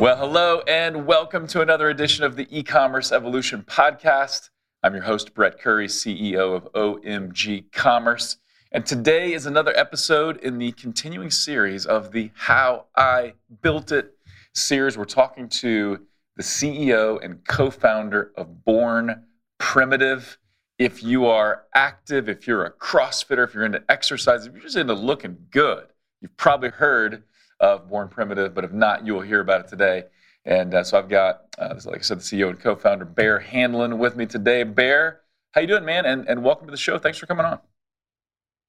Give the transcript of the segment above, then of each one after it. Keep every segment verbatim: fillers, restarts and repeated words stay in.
Well, hello and welcome to another edition of the E-commerce Evolution Podcast. I'm your host, Brett Curry, C E O of O M G Commerce. And today is another episode in the continuing series of the How I Built It series. We're talking to the C E O and co-founder of Born Primitive. If you are active, if you're a CrossFitter, if you're into exercise, if you're just into looking good, you've probably heard of Born Primitive, but if not, you will hear about it today. And uh, so I've got, uh, like I said, the C E O and co-founder Bear Handlon with me today. Bear, how you doing, man? And and welcome to the show. Thanks for coming on.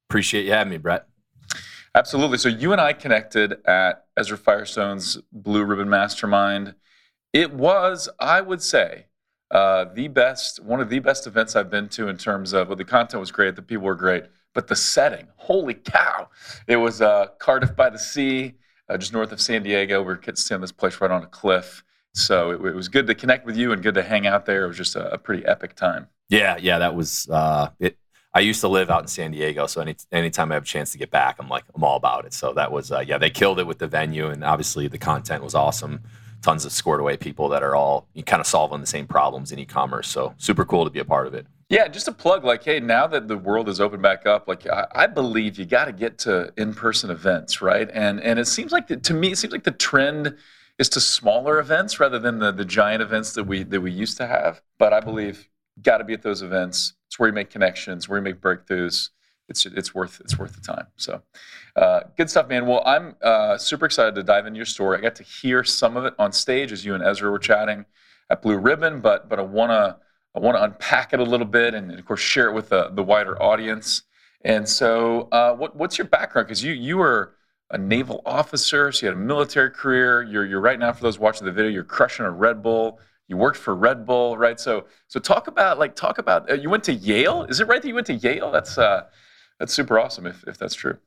Appreciate you having me, Brett. Absolutely. So you and I connected at Ezra Firestone's Blue Ribbon Mastermind. It was, I would say, uh, the best, one of the best events I've been to in terms of, well, the content was great, the people were great, but the setting, holy cow. It was uh, Cardiff by the Sea. Uh, just north of San Diego. We're sitting in this place right on a cliff. So it, it was good to connect with you and good to hang out there. It was just a, a pretty epic time. Yeah, yeah, that was uh, it. I used to live out in San Diego, so any anytime I have a chance to get back, I'm like, I'm all about it. So that was, uh, yeah, they killed it with the venue, and obviously the content was awesome. Tons of squared away people that are all you kind of solving the same problems in e-commerce. So super cool to be a part of it. Yeah, just a plug, like, hey, now that the world is open back up, like, I, I believe you got to get to in-person events, right? And and it seems like, the, to me, it seems like the trend is to smaller events rather than the, the giant events that we that we used to have. But I believe got to be at those events. It's where you make connections, where you make breakthroughs. It's it's worth it's worth the time. So, uh, good stuff, man. Well, I'm uh, super excited to dive into your story. I got to hear some of it on stage as you and Ezra were chatting at Blue Ribbon, but but I wanna. I want to unpack it a little bit and, of course, share it with the, the wider audience. And so uh, what, what's your background? Because you you were a naval officer, so you had a military career. You're you're right now, for those watching the video, you're crushing a Red Bull. You worked for Red Bull, right? So so talk about, like, talk about, uh, you went to Yale? Is it right that you went to Yale? That's uh, that's super awesome if, if that's true.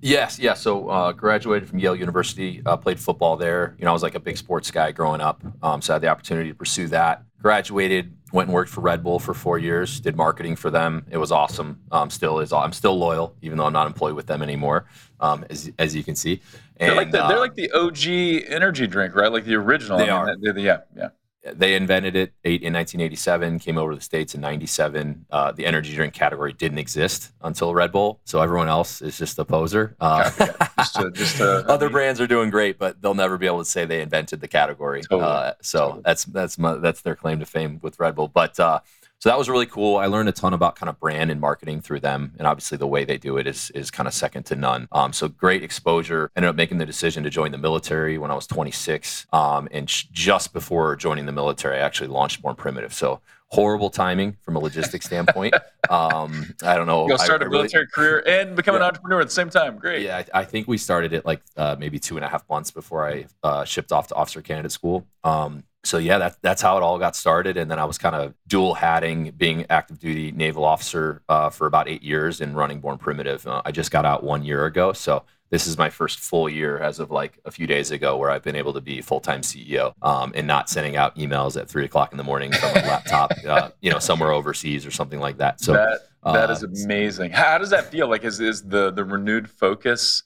Yes, yeah. So uh, graduated from Yale University, uh, played football there. You know, I was like a big sports guy growing up, um, so I had the opportunity to pursue that. Graduated, went and worked for Red Bull for four years, did marketing for them. It was awesome. Um, still is. I'm still loyal, even though I'm not employed with them anymore, um, as as you can see. And, they're, like the, they're like the O G energy drink, right? Like the original. They I mean, are. They're the, yeah, yeah. They invented it in nineteen eighty-seven, came over to the States in ninety-seven. Uh, the energy drink category didn't exist until Red Bull, so everyone else is just a poser. Uh, just to, just to, other I mean, brands are doing great, but they'll never be able to say they invented the category. Totally, uh, so totally. that's that's my, that's their claim to fame with Red Bull. But uh, so that was really cool. I learned a ton about kind of brand and marketing through them, and obviously the way they do it is is kind of second to none. Um, so great exposure. Ended up making the decision to join the military when I was twenty-six, um, and sh- just before joining the military, I actually launched Born Primitive. So horrible timing from a logistics standpoint. Um, I don't know. You'll start I, a military I really, career and become yeah. an entrepreneur at the same time. Great. Yeah, I, I think we started it like uh, maybe two and a half months before I uh, shipped off to Officer Candidate School. Um, So yeah, that, that's how it all got started. And then I was kind of dual hatting, being active duty naval officer uh, for about eight years and running Born Primitive. Uh, I just got out one year ago. So this is my first full year as of like a few days ago where I've been able to be full-time C E O um, and not sending out emails at three o'clock in the morning from my laptop, uh, you know, somewhere overseas or something like that. So that, that uh, is amazing. How does that feel? Like, is, is the, the renewed focus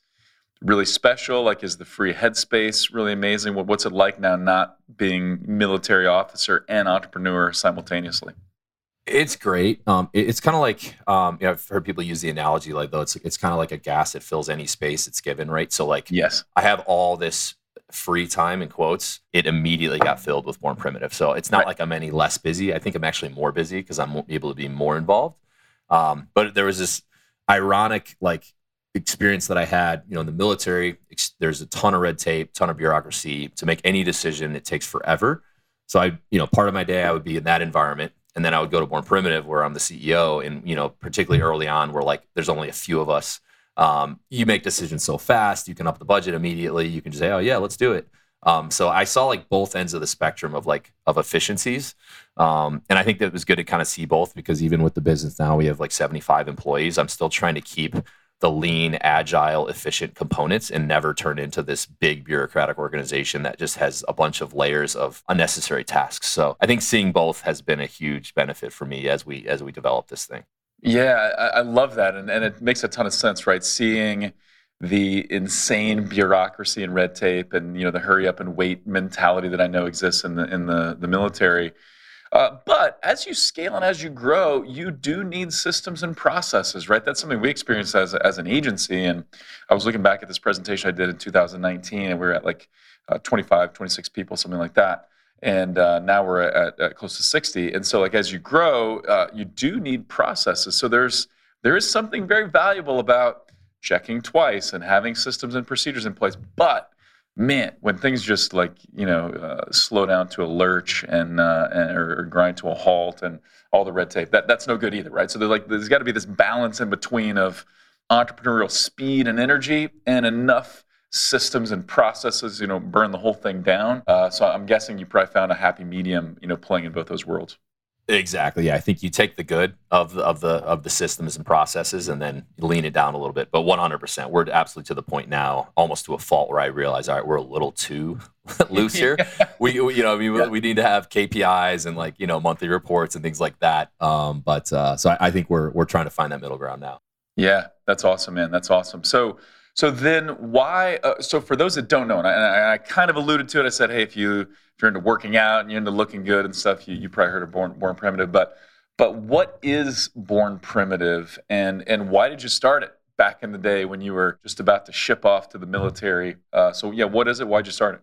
really special? Like, is the free headspace really amazing? What, what's it like now not being military officer and entrepreneur simultaneously? It's great. Um, it, it's kind of like, um, you know, I've heard people use the analogy, like, though, it's it's kind of like a gas that fills any space it's given, right? So, like, yes, I have all this free time, in quotes. It immediately got filled with Born Primitive. So it's not right. like I'm any less busy. I think I'm actually more busy because I'm able to be more involved. Um, but there was this ironic, like, experience that I had, you know, in the military. There's a ton of red tape, ton of bureaucracy. To make any decision, it takes forever. So I, you know, part of my day I would be in that environment, and then I would go to Born Primitive where I'm the C E O. And, you know, particularly early on, where like there's only a few of us, um, you make decisions so fast. You can up the budget immediately. You can just say, oh yeah, let's do it. Um, so I saw like both ends of the spectrum of like of efficiencies, um, and I think that it was good to kind of see both, because even with the business now, we have like seventy-five employees. I'm still trying to keep the lean, agile, efficient components and never turn into this big bureaucratic organization that just has a bunch of layers of unnecessary tasks. So I think seeing both has been a huge benefit for me as we as we develop this thing. Yeah, I, I love that. And, and it makes a ton of sense, right? Seeing the insane bureaucracy and red tape and, you know, the hurry up and wait mentality that I know exists in the, in the, the military. Uh, but as you scale and as you grow, you do need systems and processes, right? That's something we experienced as, as an agency. And I was looking back at this presentation I did in two thousand nineteen, and we were at like uh, twenty-five, twenty-six people, something like that. And uh, now we're at, at close to sixty. And so like as you grow, uh, you do need processes. So there's there is something very valuable about checking twice and having systems and procedures in place. But man, when things just like, you know, uh, slow down to a lurch and, uh, and or, or grind to a halt and all the red tape, that, that's no good either, right? So there's like there's got to be this balance in between of entrepreneurial speed and energy and enough systems and processes, you know, burn the whole thing down. Uh, so I'm guessing you probably found a happy medium, you know, playing in both those worlds. Exactly. Yeah, I think you take the good of the, of the of the systems and processes, and then lean it down a little bit. But one hundred percent, we're absolutely to the point now, almost to a fault, where I realize, all right, we're a little too loose here. Yeah. We, we, you know, we, yeah. we need to have K P Is and like, you know, monthly reports and things like that. Um, but uh, so I, I think we're we're trying to find that middle ground now. Yeah, that's awesome, man. That's awesome. So. So then why, uh, so for those that don't know, and I, and I kind of alluded to it, I said, hey, if, you, if you're into working out and you're into looking good and stuff, you, you probably heard of Born, Born Primitive, but but what is Born Primitive, and, and why did you start it back in the day when you were just about to ship off to the military? Uh, so yeah, what is it? Why'd you start it?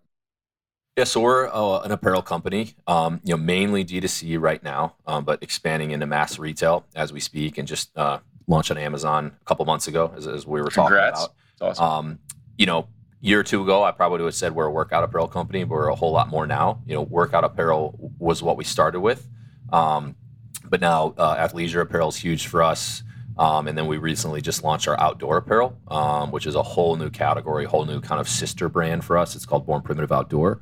Yeah, so we're uh, an apparel company, um, you know, mainly D two C right now, um, but expanding into mass retail as we speak, and just uh, launched on Amazon a couple months ago, as, as we were talking Congrats. about. Awesome. Um, you know, year or two ago, I probably would have said we're a workout apparel company, but we're a whole lot more now. You know, workout apparel was what we started with. Um, but now uh, athleisure apparel is huge for us. Um, and then we recently just launched our outdoor apparel, um, which is a whole new category, whole new kind of sister brand for us. It's called Born Primitive Outdoor.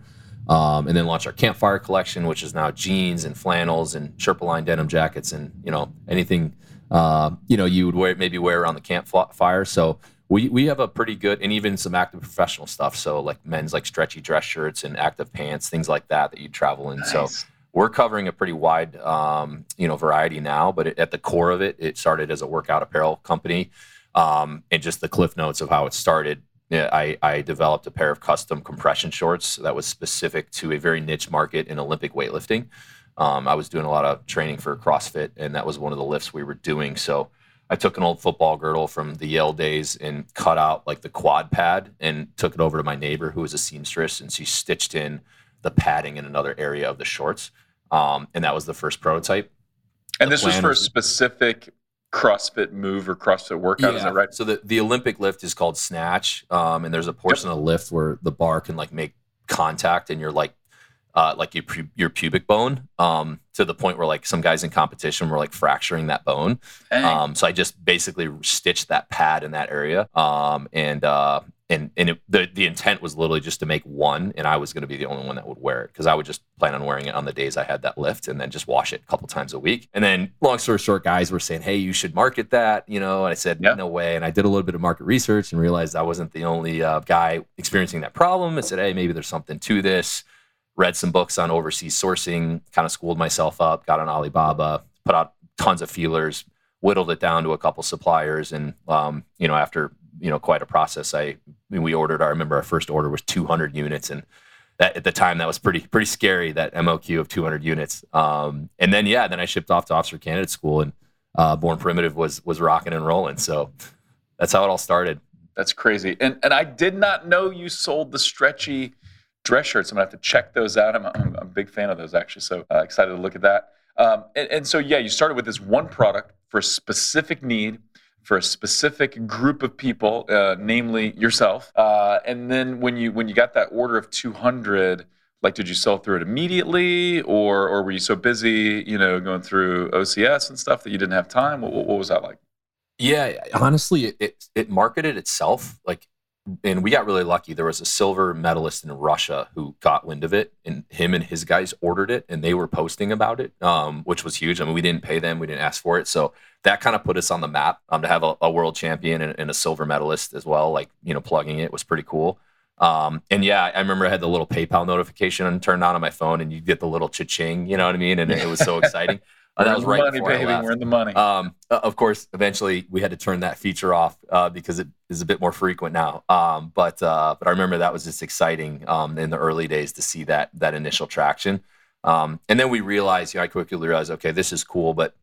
Um, and then launched our Campfire collection, which is now jeans and flannels and Sherpaline denim jackets and, you know, anything, uh, you know, you would wear, maybe wear around the campfire. So We we have a pretty good, and even some active professional stuff. So like men's like stretchy dress shirts and active pants, things like that that you travel in. Nice. So we're covering a pretty wide um, you know variety now. But it, at the core of it, it started as a workout apparel company, um, and just the cliff notes of how it started. I I developed a pair of custom compression shorts that was specific to a very niche market in Olympic weightlifting. Um, I was doing a lot of training for CrossFit, and that was one of the lifts we were doing. So I took an old football girdle from the Yale days and cut out like the quad pad and took it over to my neighbor who was a seamstress, and she stitched in the padding in another area of the shorts. Um, and that was the first prototype. And the this was for was, a specific CrossFit move or CrossFit workout, yeah. Is that right? So the, the Olympic lift is called Snatch. Um, and there's a portion yep. of the lift where the bar can like make contact and you're like, Uh, like your your pubic bone, um, to the point where like some guys in competition were like fracturing that bone. Um, so I just basically stitched that pad in that area, um, and uh, and and it, the the intent was literally just to make one, and I was going to be the only one that would wear it because I would just plan on wearing it on the days I had that lift, and then just wash it a couple times a week. And then long story short, guys were saying, "Hey, you should market that," you know. And I said, yeah. "No way." And I did a little bit of market research and realized I wasn't the only uh, guy experiencing that problem. I said, "Hey, maybe there's something to this." Read some books on overseas sourcing, kind of schooled myself up, got on Alibaba, put out tons of feelers, whittled it down to a couple suppliers. And, um, you know, after, you know, quite a process, I, we ordered, I remember our first order was two hundred units. And that, at the time, that was pretty, pretty scary, that M O Q of two hundred units. Um, and then, yeah, then I shipped off to Officer Candidate School, and uh, Born Primitive was, was rocking and rolling. So that's how it all started. That's crazy. And, and I did not know you sold the stretchy dress shirts. I'm gonna have to check those out. I'm, I'm a big fan of those, actually. So uh, excited to look at that. Um, and, and so, yeah, you started with this one product for a specific need, for a specific group of people, uh, namely yourself. Uh, and then when you when you got that order of two hundred, like, did you sell through it immediately, or or were you so busy, you know, going through O C S and stuff that you didn't have time? What, what was that like? Yeah, honestly, it it, it marketed itself, like. And we got really lucky. There was a silver medalist in Russia who got wind of it, and him and his guys ordered it, and they were posting about it, um, which was huge. I mean, we didn't pay them. We didn't ask for it. So that kind of put us on the map, um, to have a, a world champion and, and a silver medalist as well. Like, you know, plugging it was pretty cool. Um, and yeah, I remember I had the little PayPal notification turned on on my phone, and you get the little cha-ching, you know what I mean? And it was so exciting. Uh, that was right before I left. We're in the money. Um, of course, eventually we had to turn that feature off uh, because it is a bit more frequent now. Um, but uh, but I remember that was just exciting um, in the early days to see that that initial traction. Um, and then we realized, you know, I quickly realized, okay, this is cool, but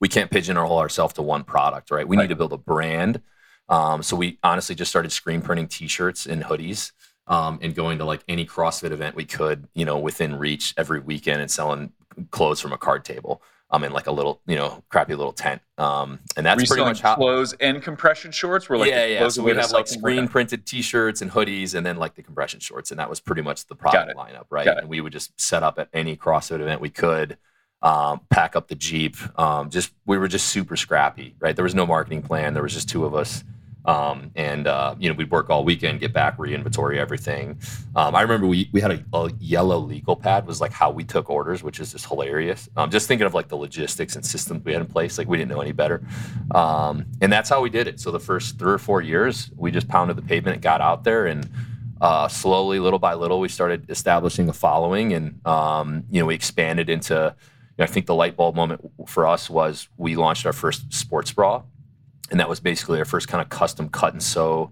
we can't pigeonhole ourselves to one product, right? We right. need to build a brand. Um, so we honestly just started screen printing T-shirts and hoodies. Um, and going to like any CrossFit event we could, you know, within reach every weekend and selling clothes from a card table um, in like a little, you know, crappy little tent. Um, and that's pretty much how. Clothes and compression shorts were like, yeah, yeah. So we'd have like screen printed T-shirts and hoodies and then like the compression shorts. And that was pretty much the product lineup, right? And we would just set up at any CrossFit event we could, um, pack up the Jeep. Um, just, we were just super scrappy, right? There was no marketing plan. There was just two of us. Um, and, uh, you know, we'd work all weekend, get back, re-inventory everything. Um, I remember we, we had a, a yellow legal pad was like how we took orders, which is just hilarious. Um, just thinking of like the logistics and systems we had in place, like we didn't know any better. Um, and that's how we did it. So the first three or four years, we just pounded the pavement and got out there and, uh, slowly, little by little, we started establishing a following and, um, you know, we expanded into, you know, I think the light bulb moment for us was we launched our first sports bra. And that was basically our first kind of custom cut and sew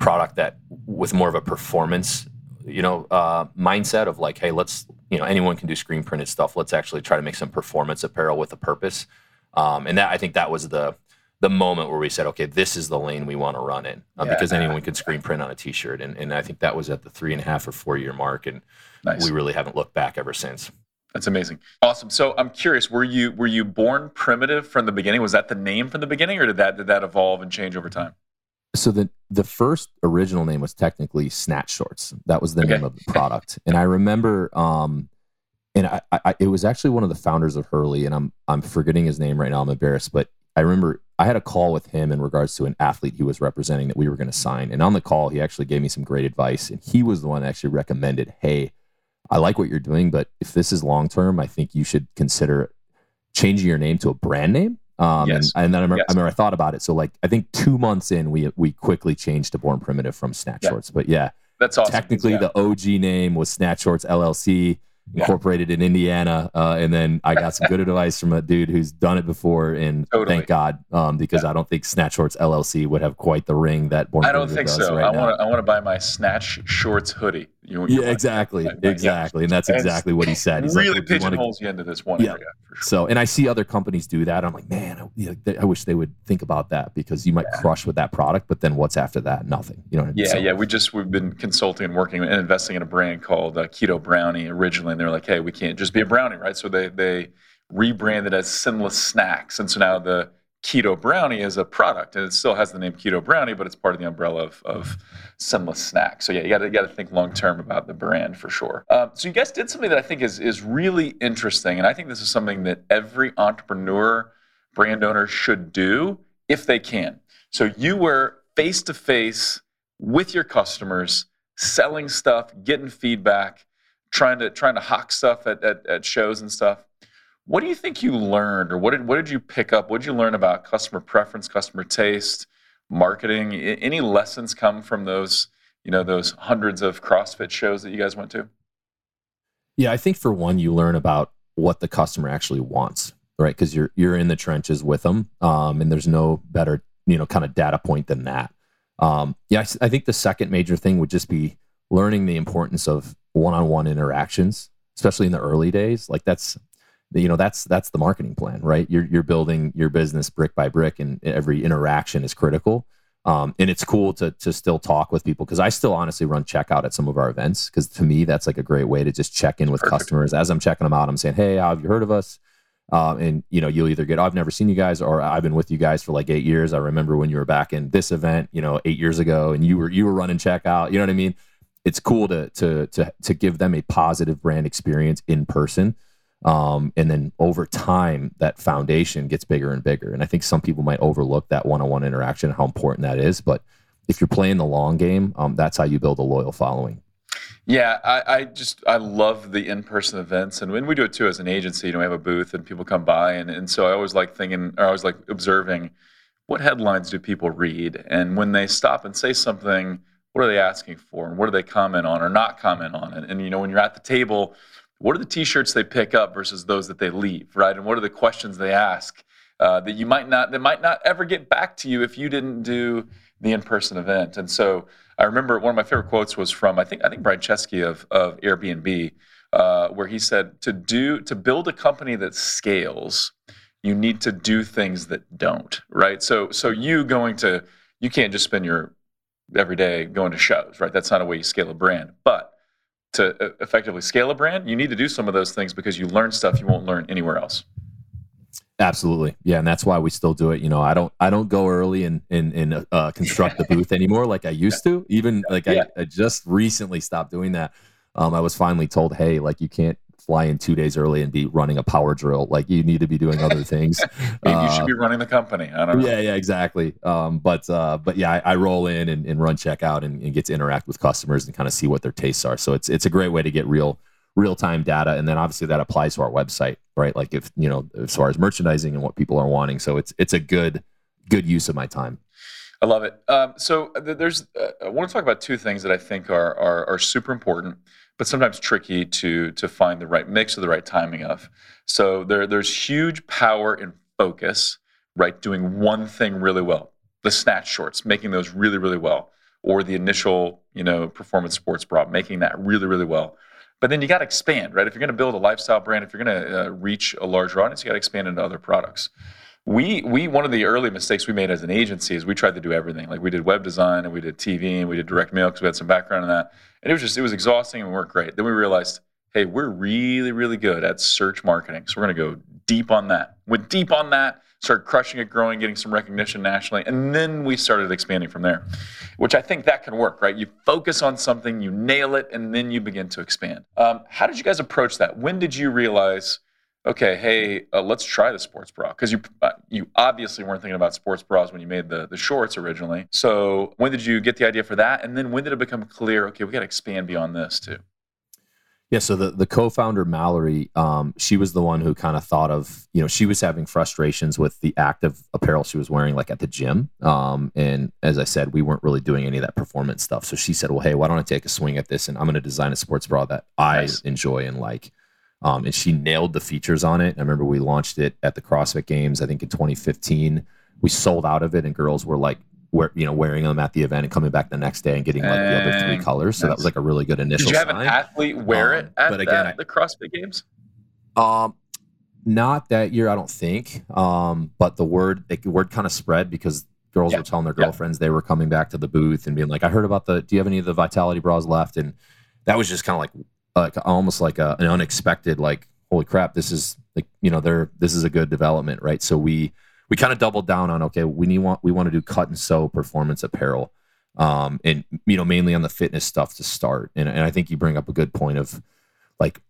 product that with more of a performance, you know, uh, mindset of like, hey, let's, you know, anyone can do screen printed stuff. Let's actually try to make some performance apparel with a purpose. Um, and that, I think that was the the moment where we said, okay, this is the lane we want to run in uh, yeah, because anyone can screen print on a T-shirt. And, and I think that was at the three and a half or four year mark. And nice. We really haven't looked back ever since. That's amazing. Awesome. So I'm curious, were you were you born primitive from the beginning? Was that the name from the beginning or did that did that evolve and change over time? So the, the first original name was technically Snatch Shorts. That was the okay. name of the product. And I remember um, and I, I it was actually one of the founders of Hurley, and I'm I'm forgetting his name right now, I'm embarrassed, but I remember I had a call with him in regards to an athlete he was representing that we were going to sign. And on the call, he actually gave me some great advice, and he was the one that actually recommended, hey, I like what you're doing, but if this is long-term, I think you should consider changing your name to a brand name. Um, yes. and, and then I remember, yes. I remember I thought about it. So like, I think two months in, we we quickly changed to Born Primitive from Snatch yeah. Shorts. But yeah, that's awesome. Technically yeah. the O G name was Snatch Shorts L L C, incorporated yeah. in Indiana. Uh, and then I got some good advice from a dude who's done it before, and totally. Thank God, um, because yeah. I don't think Snatch Shorts L L C would have quite the ring that Born Primitive does. I don't think so. Right I want to I want to buy my Snatch Shorts hoodie. You, you yeah, exactly, that, that, exactly, yeah. and that's exactly and what he said. He's really like, pigeonholes you, you into this one yeah. area. For sure. So, and I see other companies do that. I'm like, man, I, you know, I wish they would think about that because you might yeah. crush with that product, but then what's after that? Nothing. You know what I mean? Yeah, so, yeah. We just we've been consulting and working and investing in a brand called uh, Keto Brownie originally, and they're like, hey, we can't just be a brownie, right? So they they rebranded as Sinless Snacks, and so now the Keto Brownie is a product, and it still has the name Keto Brownie, but it's part of the umbrella of, of Sinless Snacks. So yeah, you got to got to think long term about the brand for sure. Um, so you guys did something that I think is is really interesting, and I think this is something that every entrepreneur, brand owner should do if they can. So you were face to face with your customers, selling stuff, getting feedback, trying to trying to hawk stuff at at, at shows and stuff. What do you think you learned, or what did what did you pick up? What did you learn about customer preference, customer taste, marketing? Any lessons come from those, you know, those hundreds of CrossFit shows that you guys went to? Yeah, I think for one, you learn about what the customer actually wants, right? Because you're you're in the trenches with them, um, and there's no better, you know, kind of data point than that. Um, yeah, I, I think the second major thing would just be learning the importance of one-on-one interactions, especially in the early days. Like that's You know, that's that's the marketing plan, right? You're you're building your business brick by brick, and every interaction is critical. Um, and it's cool to to still talk with people, because I still honestly run checkout at some of our events, because to me that's like a great way to just check in with Perfect. Customers. As I'm checking them out, I'm saying, "Hey, have you heard of us?" Um, and you know, you'll either get, oh, "I've never seen you guys," or "I've been with you guys for like eight years. I remember when you were back in this event, you know, eight years ago, and you were you were running checkout." You know what I mean? It's cool to to to to give them a positive brand experience in person. Um, and then over time, that foundation gets bigger and bigger. And I think some people might overlook that one-on-one interaction and how important that is. But if you're playing the long game, um, that's how you build a loyal following. Yeah, I, I just, I love the in-person events. And when we do it too as an agency, you know, we have a booth and people come by. And, and so I always like thinking, or I was like observing, what headlines do people read? And when they stop and say something, what are they asking for? And what do they comment on or not comment on? And, and you know, when you're at the table, what are the t-shirts they pick up versus those that they leave, right? And what are the questions they ask uh, that you might not, that might not ever get back to you if you didn't do the in-person event? And so I remember one of my favorite quotes was from, I think, I think Brian Chesky of, of Airbnb, uh, where he said, to do, to build a company that scales, you need to do things that don't, right? So, so you going to, you can't just spend your every day going to shows, right? That's not a way you scale a brand. But to effectively scale a brand, you need to do some of those things because you learn stuff you won't learn anywhere else. Absolutely. Yeah. And that's why we still do it. You know, I don't, I don't go early and, and, and uh, construct the booth anymore. Like I used to, even like yeah. I, I just recently stopped doing that. Um, I was finally told, hey, like you can't fly in two days early and be running a power drill. Like you need to be doing other things. Maybe uh, you should be running the company. I don't know. Yeah, yeah, exactly. Um, but, uh, but yeah, I, I roll in and, and run checkout and, and get to interact with customers and kind of see what their tastes are. So it's, it's a great way to get real, real time data. And then obviously that applies to our website, right? Like if, you know, as far as merchandising and what people are wanting. So it's, it's a good, good use of my time. I love it. Um, so there's, uh, I want to talk about two things that I think are, are, are super important, but sometimes tricky to to find the right mix or the right timing of. So there, there's huge power in focus, right? Doing one thing really well, the snatch shorts, making those really, really well, or the initial, you know, performance sports bra, making that really, really well. But then you got to expand, right? If you're going to build a lifestyle brand, if you're going to uh, reach a larger audience, you got to expand into other products. We, we, one of the early mistakes we made as an agency is we tried to do everything. Like we did web design and we did T V and we did direct mail because we had some background in that. And it was just, it was exhausting and we weren't great. Then we realized, hey, we're really, really good at search marketing. So we're going to go deep on that. Went deep on that, started crushing it, growing, getting some recognition nationally. And then we started expanding from there, which I think that can work, right? You focus on something, you nail it, and then you begin to expand. Um, how did you guys approach that? When did you realize, okay, hey, uh, let's try the sports bra? Because you uh, you obviously weren't thinking about sports bras when you made the, the shorts originally. So when did you get the idea for that? And then when did it become clear, okay, we got to expand beyond this too? Yeah, so the, the co-founder, Mallory, um, she was the one who kind of thought of, you know, she was having frustrations with the active apparel she was wearing like at the gym. Um, and as I said, we weren't really doing any of that performance stuff. So she said, well, hey, why don't I take a swing at this and I'm going to design a sports bra that I nice. enjoy and like. Um, and she nailed the features on it. I remember we launched it at the CrossFit Games, I think in twenty fifteen. We sold out of it, and girls were like, wear, you know, wearing them at the event and coming back the next day and getting like the other three colors. So nice. That was like a really good initial. Did you have sign. An athlete wear um, it at but again, the, I, the CrossFit Games? Um, not that year, I don't think. Um, but the word the word kind of spread because girls yeah. were telling their girlfriends yeah. they were coming back to the booth and being like, "I heard about the. Do you have any of the Vitality bras left?" And that was just kind of like. Like almost like a, an unexpected, like, holy crap, this is like, you know, they're, this is a good development, right? So we, we kind of doubled down on, okay, we need want, we want to do cut and sew performance apparel. Um, and, you know, mainly on the fitness stuff to start. And, and I think you bring up a good point of like,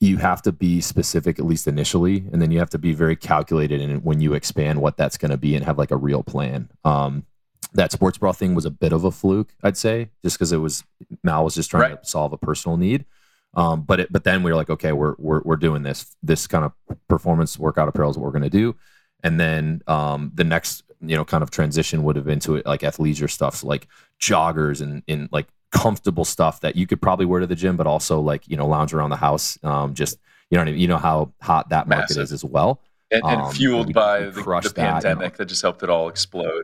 you have to be specific, at least initially, and then you have to be very calculated in when you expand what that's going to be and have like a real plan. Um, that sports bra thing was a bit of a fluke, I'd say, just because it was, Mal was just trying right. to solve a personal need. Um, but it, but then we were like, okay, we're we're we're doing this this kind of performance workout apparel is what we're going to do, and then um, the next you know kind of transition would have been to it like athleisure stuff, so like joggers and in like comfortable stuff that you could probably wear to the gym, but also like you know lounge around the house, um, just you know what I mean? You know how hot that Massive. market is as well, and, and um, fueled and by the, the pandemic that, you know. that just helped it all explode.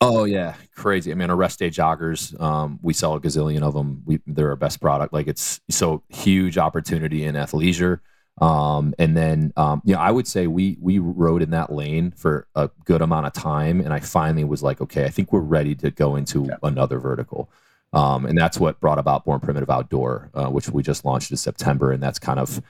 Oh yeah, crazy! I mean, our rest day joggers, um, we sell a gazillion of them. We, they're our best product. Like it's so huge opportunity in athleisure. Um, and then, um, you know, I would say we we rode in that lane for a good amount of time, and I finally was like, okay, I think we're ready to go into yeah. another vertical. Um, and that's what brought about Born Primitive Outdoor, uh, which we just launched in September, and that's kind of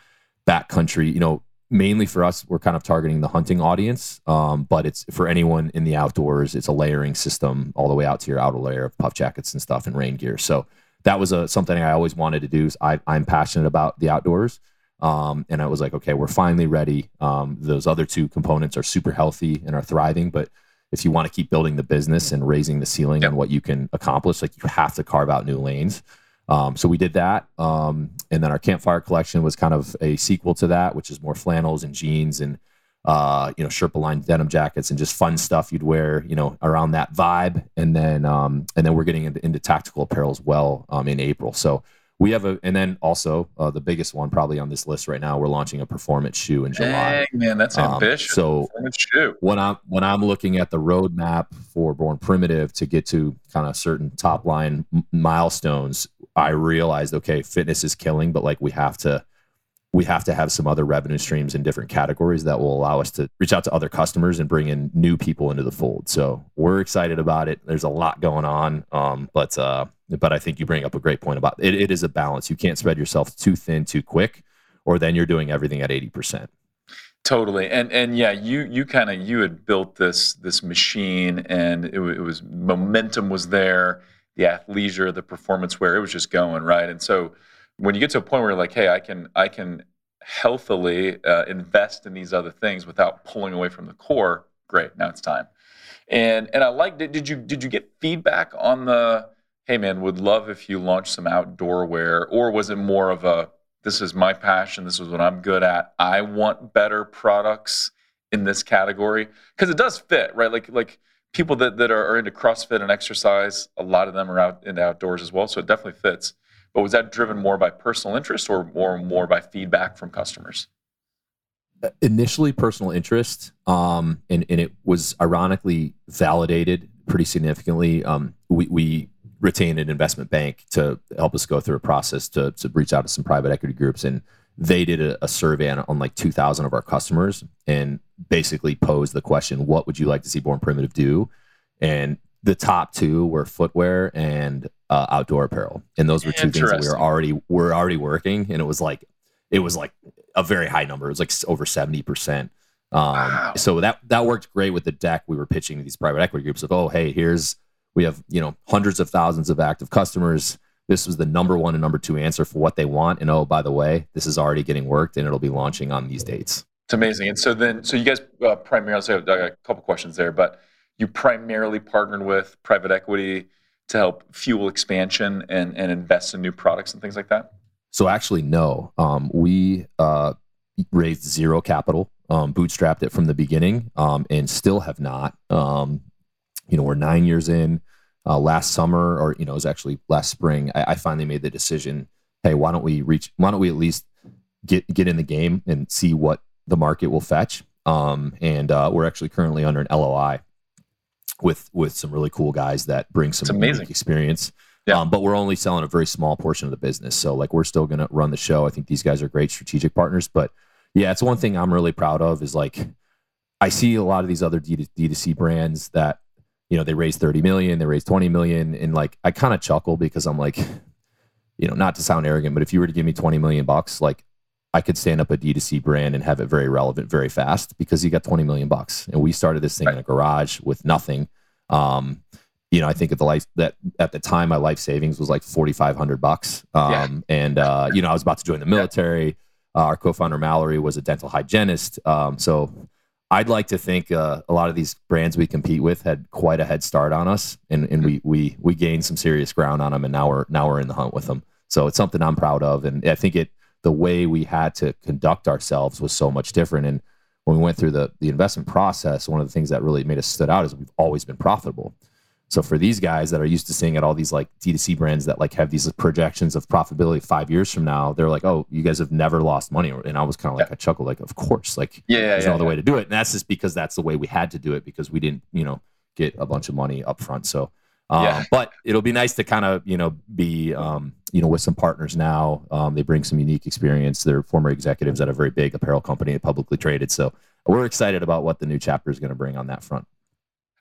backcountry, you know. Mainly for us, we're kind of targeting the hunting audience, um, but it's for anyone in the outdoors. It's a layering system all the way out to your outer layer of puff jackets and stuff and rain gear. So that was a, something I always wanted to do. I, I'm passionate about the outdoors, um, and I was like, okay, we're finally ready. Um, those other two components are super healthy and are thriving, but if you want to keep building the business and raising the ceiling yep. on what you can accomplish, like you have to carve out new lanes. Um, so we did that. Um, and then our Campfire collection was kind of a sequel to that, which is more flannels and jeans and, uh, you know, Sherpa lined denim jackets and just fun stuff you'd wear, you know, around that vibe. And then, um, and then we're getting into, into tactical apparel as well, um, in April. So we have a, and then also uh, the biggest one probably on this list right now, we're launching a performance shoe in July. Dang, man, that's um, ambitious. So shoe. when I'm, when I'm looking at the roadmap for Born Primitive to get to kind of certain top line m- milestones, I realized, okay, fitness is killing, but like we have to, we have to have some other revenue streams in different categories that will allow us to reach out to other customers and bring in new people into the fold. So we're excited about it. There's a lot going on. Um, but, uh, but I think you bring up a great point about it. It is a balance. You can't spread yourself too thin, too quick, or then you're doing everything at eighty percent. Totally. And, and yeah, you, you kind of, you had built this, this machine and it, it was momentum was there. The athleisure, the performance wear, it was just going right. And so, when you get to a point where you're like, hey, I can I can healthily uh, invest in these other things without pulling away from the core, great, now it's time. And and I liked it. Did you did you get feedback on the, hey man, would love if you launched some outdoor wear? Or was it more of a, this is my passion, this is what I'm good at, I want better products in this category? Because it does fit, right? Like like people that, that are, are into CrossFit and exercise, a lot of them are out into outdoors as well, so it definitely fits. But was that driven more by personal interest or more more by feedback from customers? Initially, personal interest, um, and, and it was ironically validated pretty significantly. Um, we, we retained an investment bank to help us go through a process to, to reach out to some private equity groups, and they did a, a survey on, on like two thousand of our customers and basically posed the question, what would you like to see Born Primitive do? And the top two were footwear and uh, outdoor apparel, and those were two things that we were already were already working. And it was like it was like a very high number. It was like over seventy percent. Um, wow. So that that worked great with the deck we were pitching to these private equity groups of, oh hey, here's we have you know hundreds of thousands of active customers. This was the number one and number two answer for what they want. And oh, by the way, this is already getting worked, and it'll be launching on these dates. It's amazing. And so then, so you guys uh, primarily so I got a couple questions there, but. You primarily partnered with private equity to help fuel expansion and, and invest in new products and things like that? So actually, no. Um, we uh, raised zero capital, um, bootstrapped it from the beginning, um, and still have not. Um, you know, we're nine years in. Uh, last summer, or you know, it was actually last spring, I, I finally made the decision. Hey, why don't we reach? Why don't we at least get get in the game and see what the market will fetch? Um, and uh, we're actually currently under an L O I. with with some really cool guys that bring some amazing experience. Yeah. Um, but we're only selling a very small portion of the business. So like we're still going to run the show. I think these guys are great strategic partners. But yeah, it's one thing I'm really proud of is like I see a lot of these other D two C brands that, you know, they raise thirty million, they raise twenty million. And like I kind of chuckle because I'm like, you know, not to sound arrogant, but if you were to give me twenty million bucks, like I could stand up a D two C brand and have it very relevant very fast because you got twenty million bucks. And we started this thing right in a garage with nothing. Um, you know, I think at the life that at the time my life savings was like forty-five hundred bucks. Um, yeah. And, uh, you know, I was about to join the military. Yeah. Uh, our co-founder Mallory was a dental hygienist. Um, so I'd like to think uh, a lot of these brands we compete with had quite a head start on us and, and we, we, we gained some serious ground on them and now we're, now we're in the hunt with them. So it's something I'm proud of. And I think it, the way we had to conduct ourselves was so much different. And when we went through the the investment process, one of the things that really made us stood out is we've always been profitable. So for these guys that are used to seeing at all these like D two C brands that like have these projections of profitability five years from now, they're like, oh, you guys have never lost money. And I was kind of like, yeah. I chuckled like, of course, like yeah, yeah, there's yeah, no other yeah. way to do it. And that's just because that's the way we had to do it because we didn't, you know, get a bunch of money up front. So Um, yeah. But it'll be nice to kind of, you know, be, um, you know, with some partners now. Um, they bring some unique experience. They're former executives at a very big apparel company, publicly traded. So we're excited about what the new chapter is going to bring on that front.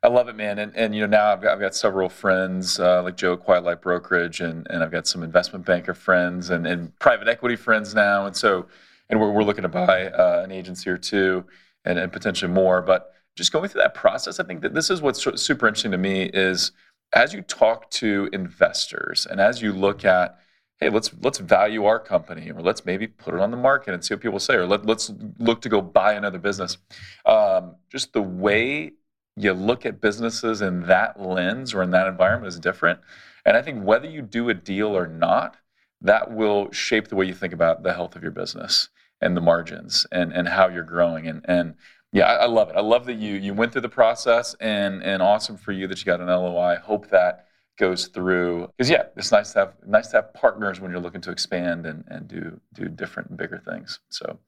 I love it, man. And, and you know, now I've got, I've got several friends uh, like Joe, Quiet Light Brokerage, and, and I've got some investment banker friends and, and private equity friends now. And so, and we're, we're looking to buy uh, an agency or two and, and potentially more. But just going through that process, I think that this is what's super interesting to me is, as you talk to investors and as you look at, hey, let's let's value our company or let's maybe put it on the market and see what people say or let, let's look to go buy another business. Um, just the way you look at businesses in that lens or in that environment is different. And I think whether you do a deal or not, that will shape the way you think about the health of your business and the margins and, and how you're growing. And, and Yeah, I, I love it. I love that you you went through the process and and awesome for you that you got an L O I. Hope that goes through, because yeah, it's nice to have nice to have partners when you're looking to expand and, and do do different and bigger things. So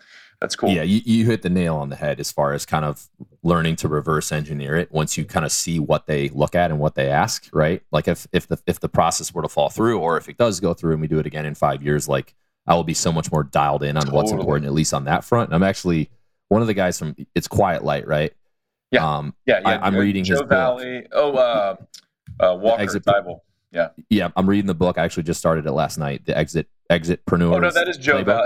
that's cool. Yeah, you, you hit the nail on the head as far as kind of learning to reverse engineer it once you kind of see what they look at and what they ask, right? Like if if the if the process were to fall through, or if it does go through and we do it again in five years, like I will be so much more dialed in on totally. what's important, at least on that front. And I'm actually one of the guys from it's Quiet Light, right? Yeah, um, yeah, yeah. I, I'm Joe, reading Joe his Valley. Book. Oh. Uh, Uh, Walker Dybul. Yeah. Yeah. I'm reading the book. I actually just started it last night. The Exit, Exitpreneur. Oh, no, that is Joe. Uh,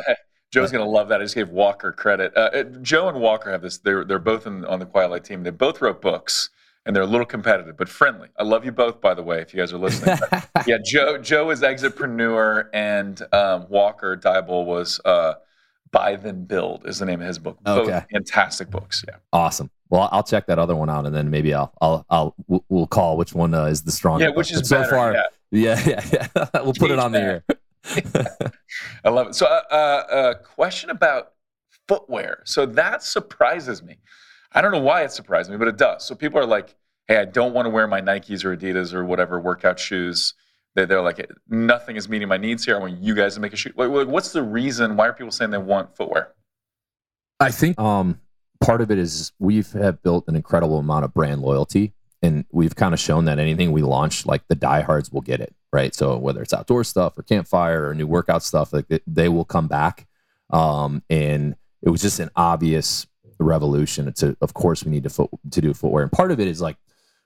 Joe's going to love that. I just gave Walker credit. Uh, it, Joe and Walker have this. They're, they're both in, on the Quiet Light team. They both wrote books and they're a little competitive, but friendly. I love you both, by the way, if you guys are listening. But, yeah. Joe, Joe is Exitpreneur, and um, Walker Dybul was uh, Buy Then Build is the name of his book. Both okay. fantastic books. Yeah. Awesome. Well, I'll check that other one out, and then maybe I'll I'll I'll we'll call which one uh, is the strongest. Yeah, which is better, so far. Yeah, yeah, yeah. yeah. We'll Change put it on there. I love it. So, a uh, uh, question about footwear. So that surprises me. I don't know why it surprised me, but it does. So people are like, "Hey, I don't want to wear my Nikes or Adidas or whatever workout shoes." They're, they're like, "Nothing is meeting my needs here. I want you guys to make a shoe." What's the reason? Why are people saying they want footwear? I think. Um, Part of it is we've have built an incredible amount of brand loyalty, and we've kind of shown that anything we launch, like the diehards will get it, right? So whether it's outdoor stuff or campfire or new workout stuff, like they, they will come back. Um, and it was just an obvious revolution. It's a, of course we need to foot, to do footwear, and part of it is like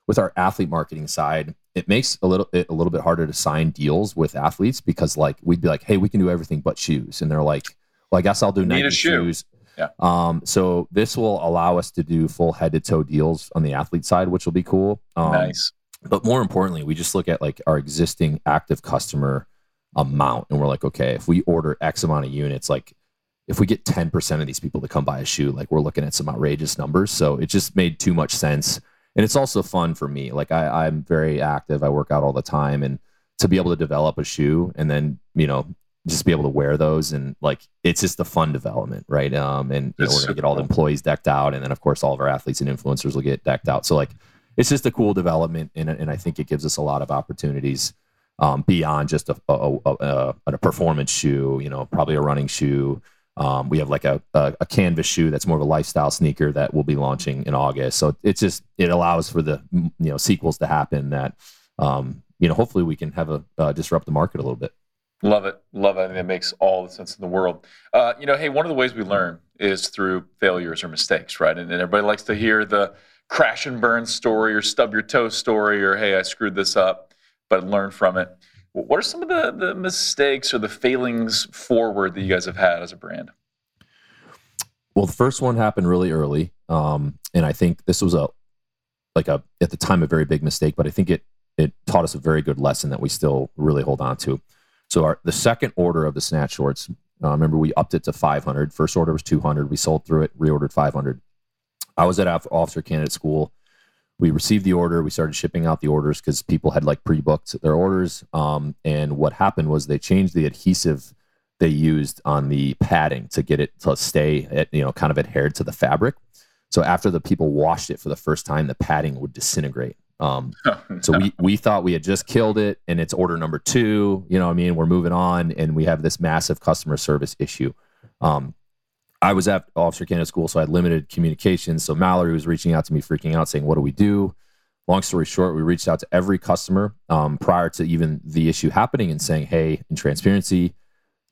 with our athlete marketing side, it makes a little it a little bit harder to sign deals with athletes, because like we'd be like, "Hey, we can do everything but shoes," and they're like, "Well, I guess I'll do Nike shoes." Yeah. Um, so this will allow us to do full head to toe deals on the athlete side, which will be cool. Um, nice. But more importantly, we just look at like our existing active customer amount, and we're like, okay, if we order X amount of units, like if we get ten percent of these people to come buy a shoe, like we're looking at some outrageous numbers. So it just made too much sense. And it's also fun for me. Like I, I'm very active. I work out all the time, and to be able to develop a shoe and then, you know, just be able to wear those, and like it's just a fun development, right? Um, and you know, we're gonna get all the employees decked out, and then of course all of our athletes and influencers will get decked out. So like it's just a cool development, and and I think it gives us a lot of opportunities um, beyond just a a, a a performance shoe. You know, probably a running shoe. Um, we have like a, a a canvas shoe that's more of a lifestyle sneaker that we'll be launching in August. So it's just it allows for the you know sequels to happen that um, you know hopefully we can have a uh, disrupt the market a little bit. Love it. Love it. I think it makes all the sense in the world. Uh, you know, hey, one of the ways we learn is through failures or mistakes, right? And, and everybody likes to hear the crash and burn story or stub your toe story or, hey, I screwed this up, but learn from it. What are some of the, the mistakes or the failings forward that you guys have had as a brand? Well, the first one happened really early. Um, and I think this was a, like a, at the time, a very big mistake, but I think it, it taught us a very good lesson that we still really hold on to. So our, the second order of the Snatch Shorts, uh, remember we upped it to five hundred. First order was two hundred. We sold through it, reordered five hundred. I was at Officer Candidate School. We received the order. We started shipping out the orders because people had like pre-booked their orders. Um, and what happened was they changed the adhesive they used on the padding to get it to stay, at, you know, kind of adhered to the fabric. So after the people washed it for the first time, the padding would disintegrate. Um, so we, we thought we had just killed it, and it's order number two, you know what I mean? We're moving on, and we have this massive customer service issue. Um, I was at Officer Candidate School, so I had limited communication. So Mallory was reaching out to me, freaking out, saying, "What do we do?" Long story short, we reached out to every customer, um, prior to even the issue happening, and saying, "Hey, in transparency,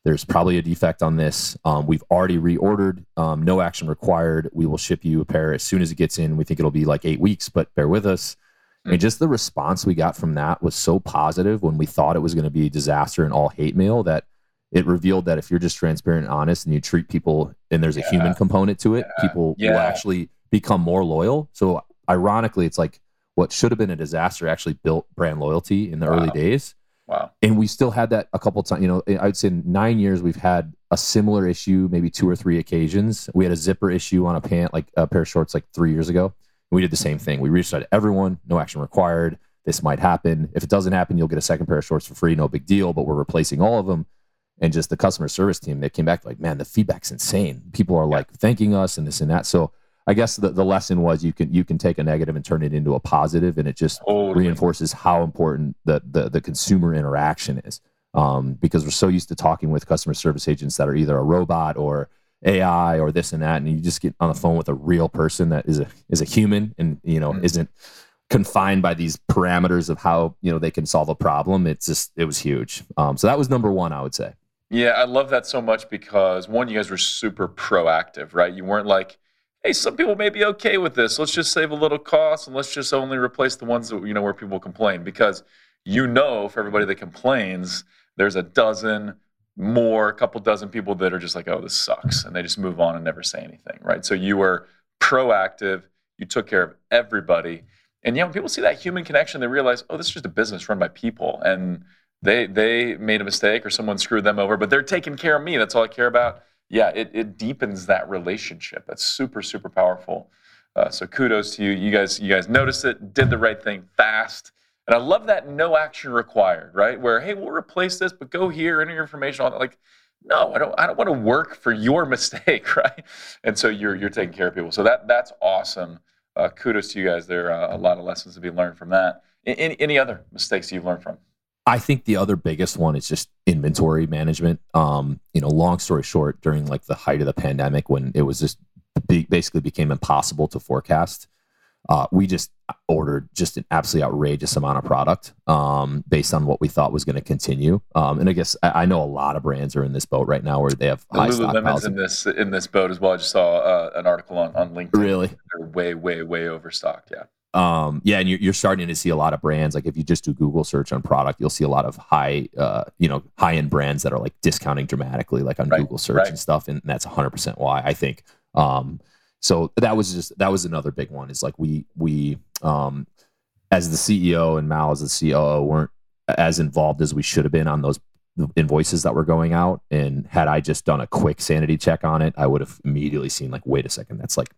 there's probably a defect on this. Um, we've already reordered, um, no action required. We will ship you a pair as soon as it gets in. We think it'll be like eight weeks, but bear with us." I mean, just the response we got from that was so positive when we thought it was going to be a disaster and all hate mail, that it revealed that if you're just transparent and honest and you treat people, and there's yeah. a human component to it, yeah. people yeah. will actually become more loyal. So ironically, it's like what should have been a disaster actually built brand loyalty in the wow. early days. Wow. And we still had that a couple of times. You know, I'd say in nine years, we've had a similar issue, maybe two or three occasions. We had a zipper issue on a pant, like a pair of shorts, like three years ago. We did the same thing. We reached out to everyone, no action required. This might happen. If it doesn't happen, you'll get a second pair of shorts for free, no big deal, but we're replacing all of them. And just the customer service team, they came back like, "Man, the feedback's insane. People are like thanking us and this and that." So I guess the, the lesson was you can you can take a negative and turn it into a positive, and it just totally. reinforces how important the, the the consumer interaction is. Um, because we're so used to talking with customer service agents that are either a robot or A I or this and that, and you just get on the phone with a real person that is a is a human, and you know mm-hmm. isn't confined by these parameters of how you know they can solve a problem. It's just it was huge. Um, so that was number one, I would say. Yeah, I love that so much because one, you guys were super proactive, right? You weren't like, hey, some people may be okay with this. Let's just save a little cost and let's just only replace the ones that, you know, where people complain. Because you know, for everybody that complains, there's a dozen more, a couple dozen people that are just like, oh, this sucks. And they just move on and never say anything, right? So you were proactive. You took care of everybody. And yeah, when people see that human connection, they realize, oh, this is just a business run by people. And They they made a mistake or someone screwed them over, but they're taking care of me. That's all I care about. Yeah, it, it deepens that relationship. That's super, super powerful. Uh, so kudos to you. You guys you guys noticed it, did the right thing fast. And I love that no action required, right? Where, hey, we'll replace this, but go here, enter your information, all that. Like, no, I don't I don't want to work for your mistake, right? And so you're you're taking care of people. So that that's awesome. Uh, kudos to you guys. There are a lot of lessons to be learned from that. Any, any other mistakes you've learned from? I think the other biggest one is just inventory management. Um, you know, long story short, during like the height of the pandemic, when it was just be- basically became impossible to forecast, uh, we just ordered just an absolutely outrageous amount of product um, based on what we thought was going to continue. Um, and I guess I-, I know a lot of brands are in this boat right now where they have high stockpiles. Lululemon's in this in this boat as well. I just saw uh, an article on, on LinkedIn. Really? They're way, way, way overstocked. Yeah. Um, yeah, and you're, you're starting to see a lot of brands. Like if you just do Google search on product, you'll see a lot of high, uh, you know, high-end brands that are like discounting dramatically, like on right, Google search right. and stuff. And that's one hundred percent why I think. Um, so that was just that was another big one. Is like we we um, as the C E O and Mal as the C O O weren't as involved as we should have been on those invoices that were going out. And had I just done a quick sanity check on it, I would have immediately seen like, wait a second, that's like.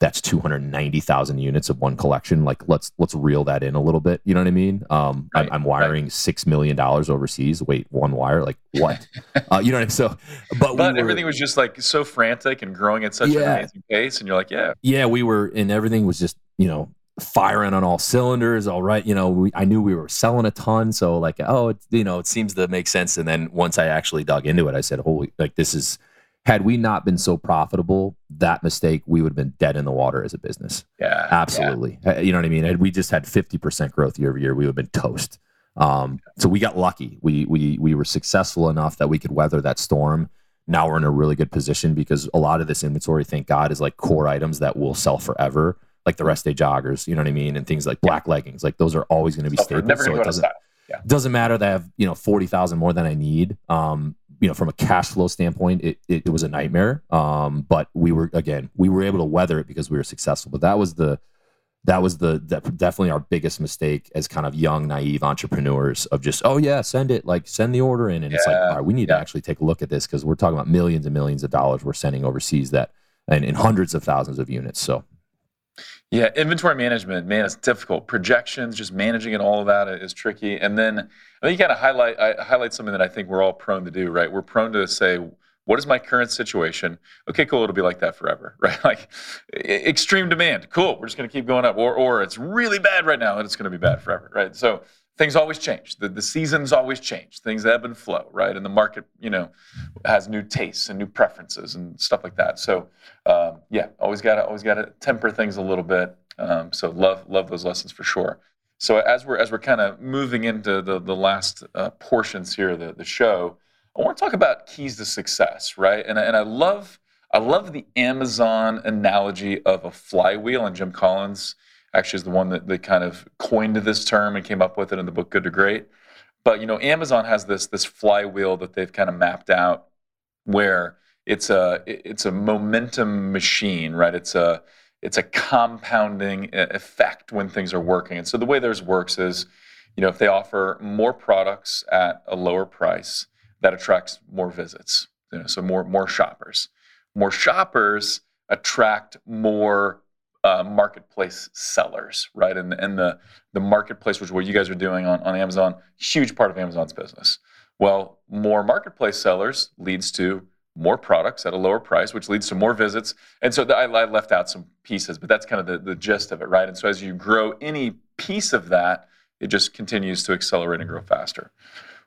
That's two hundred ninety thousand units of one collection. Like let's let's reel that in a little bit. You know what I mean? Um, right, I'm, I'm wiring right. six million dollars overseas. Wait, one wire? Like what? uh, you know what I mean? So, but, but we were, everything was just like so frantic and growing at such yeah. an amazing pace. And you're like, yeah, yeah, we were, and everything was just you know firing on all cylinders. All right, you know, we, I knew we were selling a ton, so like, oh, it, you know, it seems to make sense. And then once I actually dug into it, I said, holy, like this is. Had we not been so profitable, that mistake, we would have been dead in the water as a business. Yeah, absolutely. Yeah. You know what I mean? Had we just had fifty percent growth year over year, we would have been toast. Um, so we got lucky. We we we were successful enough that we could weather that storm. Now we're in a really good position because a lot of this inventory, thank God, is like core items that will sell forever, like the rest day joggers. You know what I mean? And things like black yeah. leggings, like those are always going to be so staples. Never so it doesn't yeah. doesn't matter that I have you know forty thousand more than I need. Um, you know, from a cash flow standpoint, it, it, it was a nightmare. Um, but we were, again, we were able to weather it because we were successful, but that was the, that was the, that definitely our biggest mistake as kind of young, naive entrepreneurs of just, oh yeah, send it, like send the order in. And yeah. it's like, all right, we need yeah. to actually take a look at this. Cause we're talking about millions and millions of dollars we're sending overseas that, and in hundreds of thousands of units. So yeah, inventory management, man, it's difficult. Projections, just managing it, all of that is tricky. And then I think you got to highlight I, highlight something that I think we're all prone to do, right? We're prone to say, what is my current situation? Okay, cool, it'll be like that forever, right? Like extreme demand, cool, we're just going to keep going up. Or or it's really bad right now and it's going to be bad forever, right? So things always change. The, the seasons always change. Things ebb and flow, right? And the market, you know, has new tastes and new preferences and stuff like that. So, um, yeah, always gotta always gotta temper things a little bit. Um, so love love those lessons for sure. So as we're as we're kind of moving into the the last uh, portions here of the the show, I want to talk about keys to success, right? And and I love I love the Amazon analogy of a flywheel, and Jim Collins actually is the one that they kind of coined this term and came up with it in the book Good to Great. But, you know, Amazon has this this flywheel that they've kind of mapped out where it's a it's a momentum machine, right? It's a it's a compounding effect when things are working. And so the way theirs works is, you know, if they offer more products at a lower price, that attracts more visits, you know, so more more shoppers. More shoppers attract more Uh, marketplace sellers, right? And, and the, the marketplace, which is what you guys are doing on, on Amazon, huge part of Amazon's business. Well, more marketplace sellers leads to more products at a lower price, which leads to more visits. And so the, I, I left out some pieces, but that's kind of the, the gist of it, right? And so as you grow any piece of that, it just continues to accelerate and grow faster.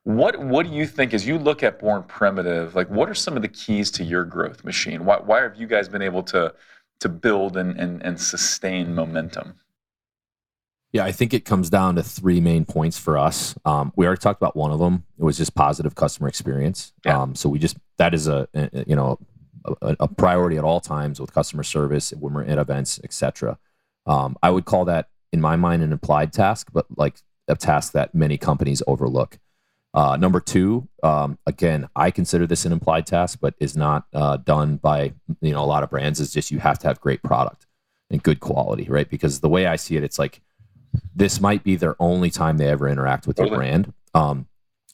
What what do you think, as you look at Born Primitive, like what are some of the keys to your growth machine? Why, why have you guys been able to, to build and, and, and sustain momentum? Yeah, I think it comes down to three main points for us. Um, we already talked about one of them. It was just positive customer experience. Yeah. Um, so we just, that is a, a you know, a, a priority at all times with customer service, when we're at events, et cetera. Um, I would call that, in my mind, an implied task, but like a task that many companies overlook. Uh, number two, um, again, I consider this an implied task, but is not uh, done by, you know, a lot of brands, is just you have to have great product and good quality, right? Because the way I see it, it's like, this might be their only time they ever interact with your totally. brand. Um,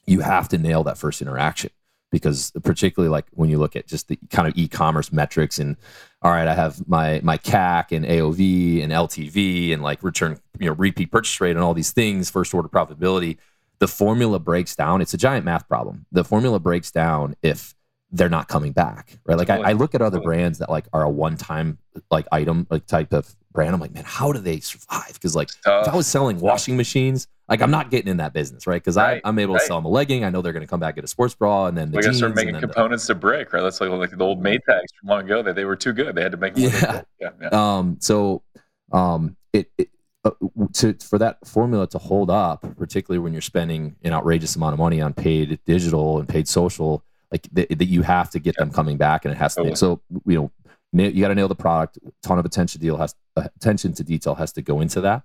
you have to nail that first interaction, because particularly like when you look at just the kind of e-commerce metrics and, all right, I have my my C A C and A O V and L T V and like return, you know, repeat purchase rate and all these things, first order profitability. The formula breaks down. It's a giant math problem. The formula breaks down if they're not coming back, right? Like totally. I, I look at other totally. brands that like are a one-time like item, like type of brand. I'm like, man, how do they survive? Because like uh, if I was selling washing machines, like I'm not getting in that business, right? Because right, I'm able right. to sell them a legging. I know they're going to come back at a sports bra, and then the we're going to start making components the, to break, right? That's like, like the old Maytags from long ago. That they, they were too good. They had to make them. Yeah. yeah, yeah. Um. So, um. It. it Uh, to, for that formula to hold up, particularly when you're spending an outrageous amount of money on paid digital and paid social, like that, you have to get yeah. them coming back, and it has to. Totally. So you know, nail, you got to nail the product. A ton of attention deal has attention to detail has to go into that.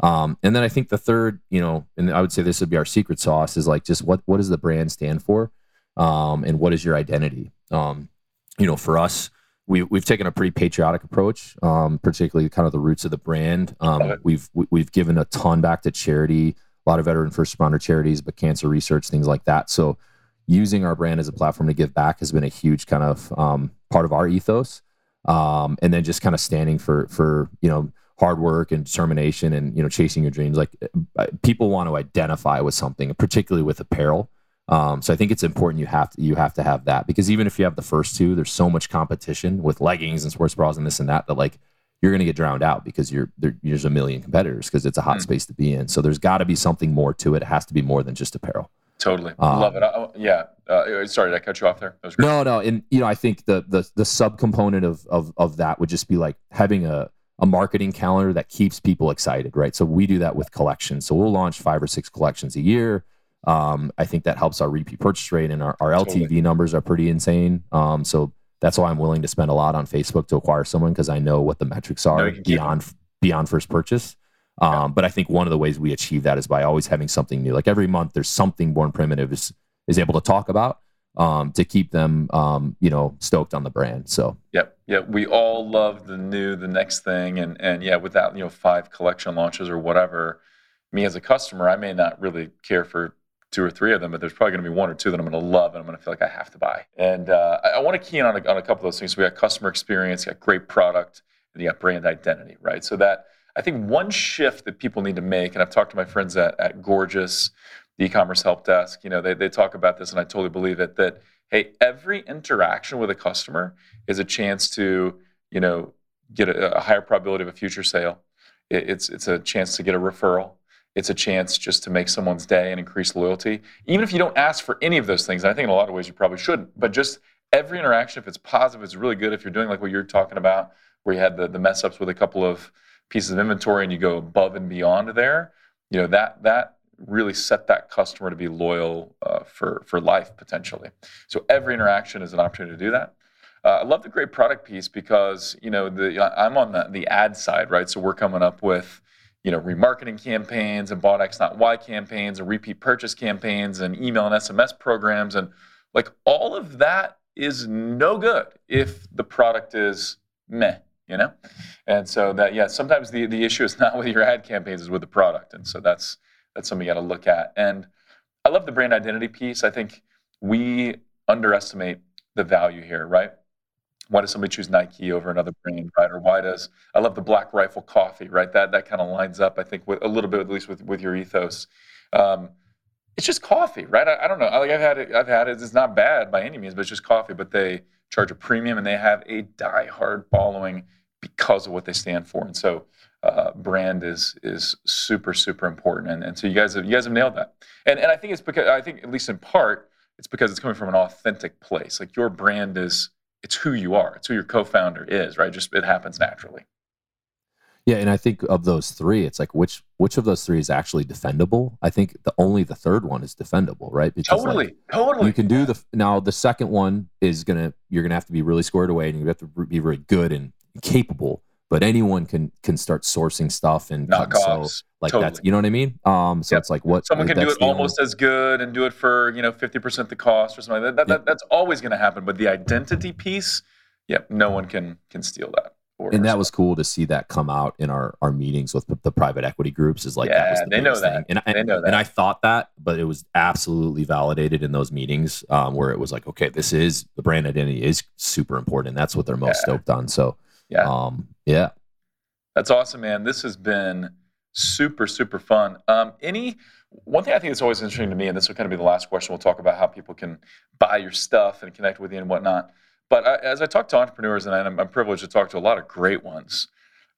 Um, and then I think the third, you know, and I would say this would be our secret sauce, is like just what what does the brand stand for, um, and what is your identity? Um, you know, for us, We, we've taken a pretty patriotic approach, um, particularly kind of the roots of the brand. Um, we've we've given a ton back to charity, a lot of veteran first responder charities, but cancer research, things like that. So using our brand as a platform to give back has been a huge kind of um, part of our ethos. Um, and then just kind of standing for, for you know, hard work and determination and, you know, chasing your dreams. Like people want to identify with something, particularly with apparel. Um, so I think it's important you have to you have to have that, because even if you have the first two, there's so much competition with leggings and sports bras and this and that that like you're going to get drowned out, because you're there, there's a million competitors, because it's a hot mm. space to be in. So there's got to be something more to it. It has to be more than just apparel. Totally. Um, Love it. I, yeah. Uh, sorry, did I cut you off there? That was great. No, no. And you know, I think the the the subcomponent of of of that would just be like having a a marketing calendar that keeps people excited, right? So we do that with collections. So we'll launch five or six collections a year. Um, I think that helps our repeat purchase rate, and our, our L T V totally. numbers are pretty insane. Um, so that's why I'm willing to spend a lot on Facebook to acquire someone, because I know what the metrics are no, beyond beyond first purchase. Um, yeah. But I think one of the ways we achieve that is by always having something new. Like every month, there's something Born Primitive is is able to talk about um, to keep them, um, you know, stoked on the brand. So yep, yeah, we all love the new, the next thing, and and yeah, without you know five collection launches or whatever, me as a customer, I may not really care for two or three of them, but there's probably going to be one or two that I'm going to love and I'm going to feel like I have to buy. And uh, I, I want to key in on a, on a couple of those things. So we got customer experience, you got great product, and you got brand identity, right? So that, I think one shift that people need to make, and I've talked to my friends at, at Gorgeous, the e-commerce help desk, you know, they, they talk about this, and I totally believe it, that, hey, every interaction with a customer is a chance to, you know, get a, a higher probability of a future sale. It, it's it's a chance to get a referral. It's a chance just to make someone's day and increase loyalty. Even if you don't ask for any of those things, and I think in a lot of ways you probably shouldn't, but just every interaction, if it's positive, it's really good. If you're doing like what you're talking about, where you had the, the mess ups with a couple of pieces of inventory and you go above and beyond there, you know, that that really set that customer to be loyal uh, for, for life potentially. So every interaction is an opportunity to do that. Uh, I love the great product piece, because, you know, the I'm on the, the ad side, right? So we're coming up with, you know, remarketing campaigns and bought X not Y campaigns and repeat purchase campaigns and email and S M S programs. And like all of that is no good if the product is meh, you know? And so that, yeah, sometimes the, the issue is not with your ad campaigns, it's with the product. And so that's, that's something you got to look at. And I love the brand identity piece. I think we underestimate the value here, right? Why does somebody choose Nike over another brand, right? Or why does, I love the Black Rifle Coffee, right? That that kind of lines up, I think, with a little bit, at least with, with your ethos. Um, it's just coffee, right? I, I don't know. I, like I've had it, I've had it. It's not bad by any means, but it's just coffee. But they charge a premium, and they have a diehard following because of what they stand for. And so uh, brand is is super, super important. And, and so you guys have you guys have nailed that. And and I think it's because I think at least in part it's because it's coming from an authentic place. Like your brand is it's who you are. It's who your co-founder is, right? Just it happens naturally. Yeah, and I think of those three, it's like which which of those three is actually defendable? I think the only the third one is defendable, right? Because totally, like, totally. You can do the now. The second one is gonna you're gonna have to be really squared away, and you have to be really good and capable. But anyone can can start sourcing stuff and knockoffs, so, like totally. That's you know what I mean. Um, so yep. It's like what someone can do it almost only... as good and do it for you know fifty percent the cost or something. Like that, that, yeah. that that's always gonna happen. But the identity piece, yep, no one can can steal that. And that was cool to see that come out in our, our meetings with the private equity groups. Is like, yeah, that was the they know that. And I, they know that. And I thought that, but it was absolutely validated in those meetings um, where it was like, okay, this is the brand identity is super important. And that's what they're most yeah. stoked on. So, yeah. Um, yeah. That's awesome, man. This has been super, super fun. Um, any one thing I think that's always interesting to me, and this will kind of be the last question. We'll talk about how people can buy your stuff and connect with you and whatnot. But I, as I talk to entrepreneurs, and I'm, I'm privileged to talk to a lot of great ones,